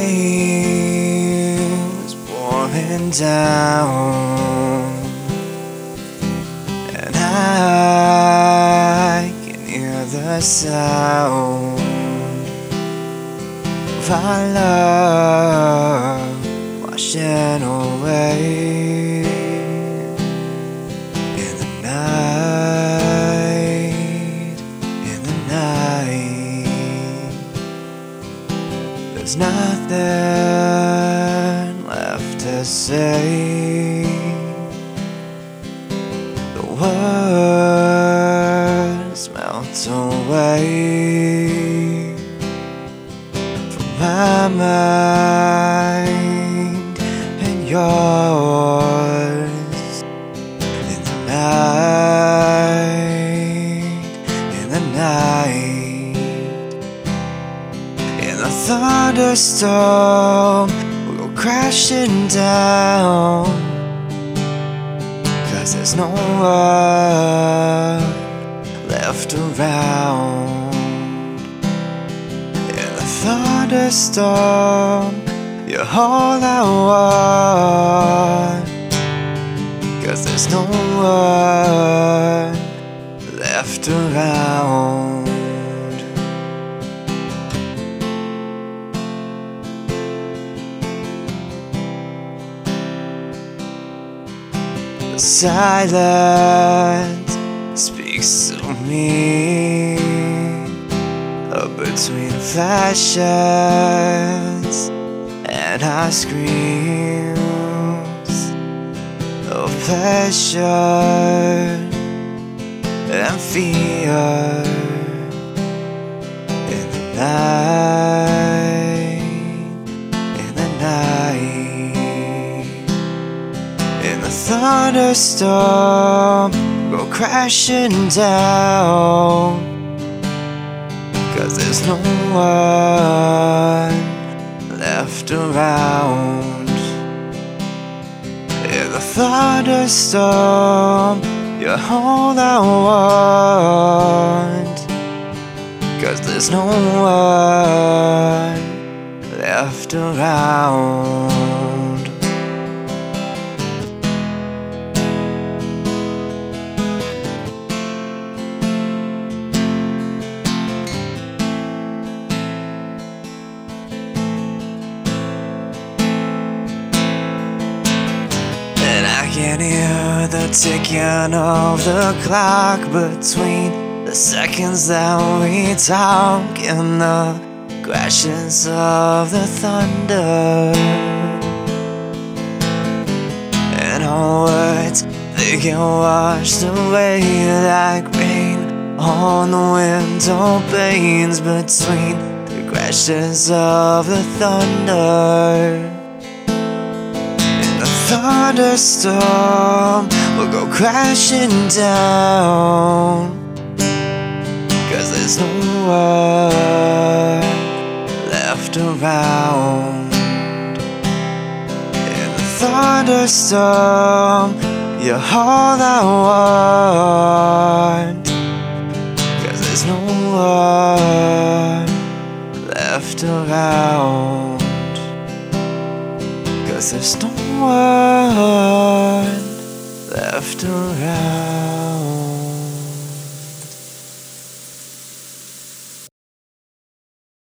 waves pouring down, and I can hear the sound of our love washing away. There's nothing left to say. The words melt away from my mind and yours. In the night thunderstorm, we'll go crashing down, 'cause there's no one left around. In the thunderstorm, you're all I want, 'cause there's no one left around. Silence speaks to me between flashes and our screams of pleasure and fear. Thunderstorm, go crashing down, 'cause there's no one left around. In the thunderstorm, you're all I want, 'cause there's no one left around. I can hear the ticking of the clock between the seconds that we talk and the crashes of the thunder. And our words, they get washed away like rain on the window panes between the crashes of the thunder. Thunderstorm, we'll go crashing down, 'cause there's no one left around. In the thunderstorm, you're all I want, 'cause there's no one left around. 'Cause there's no one left around.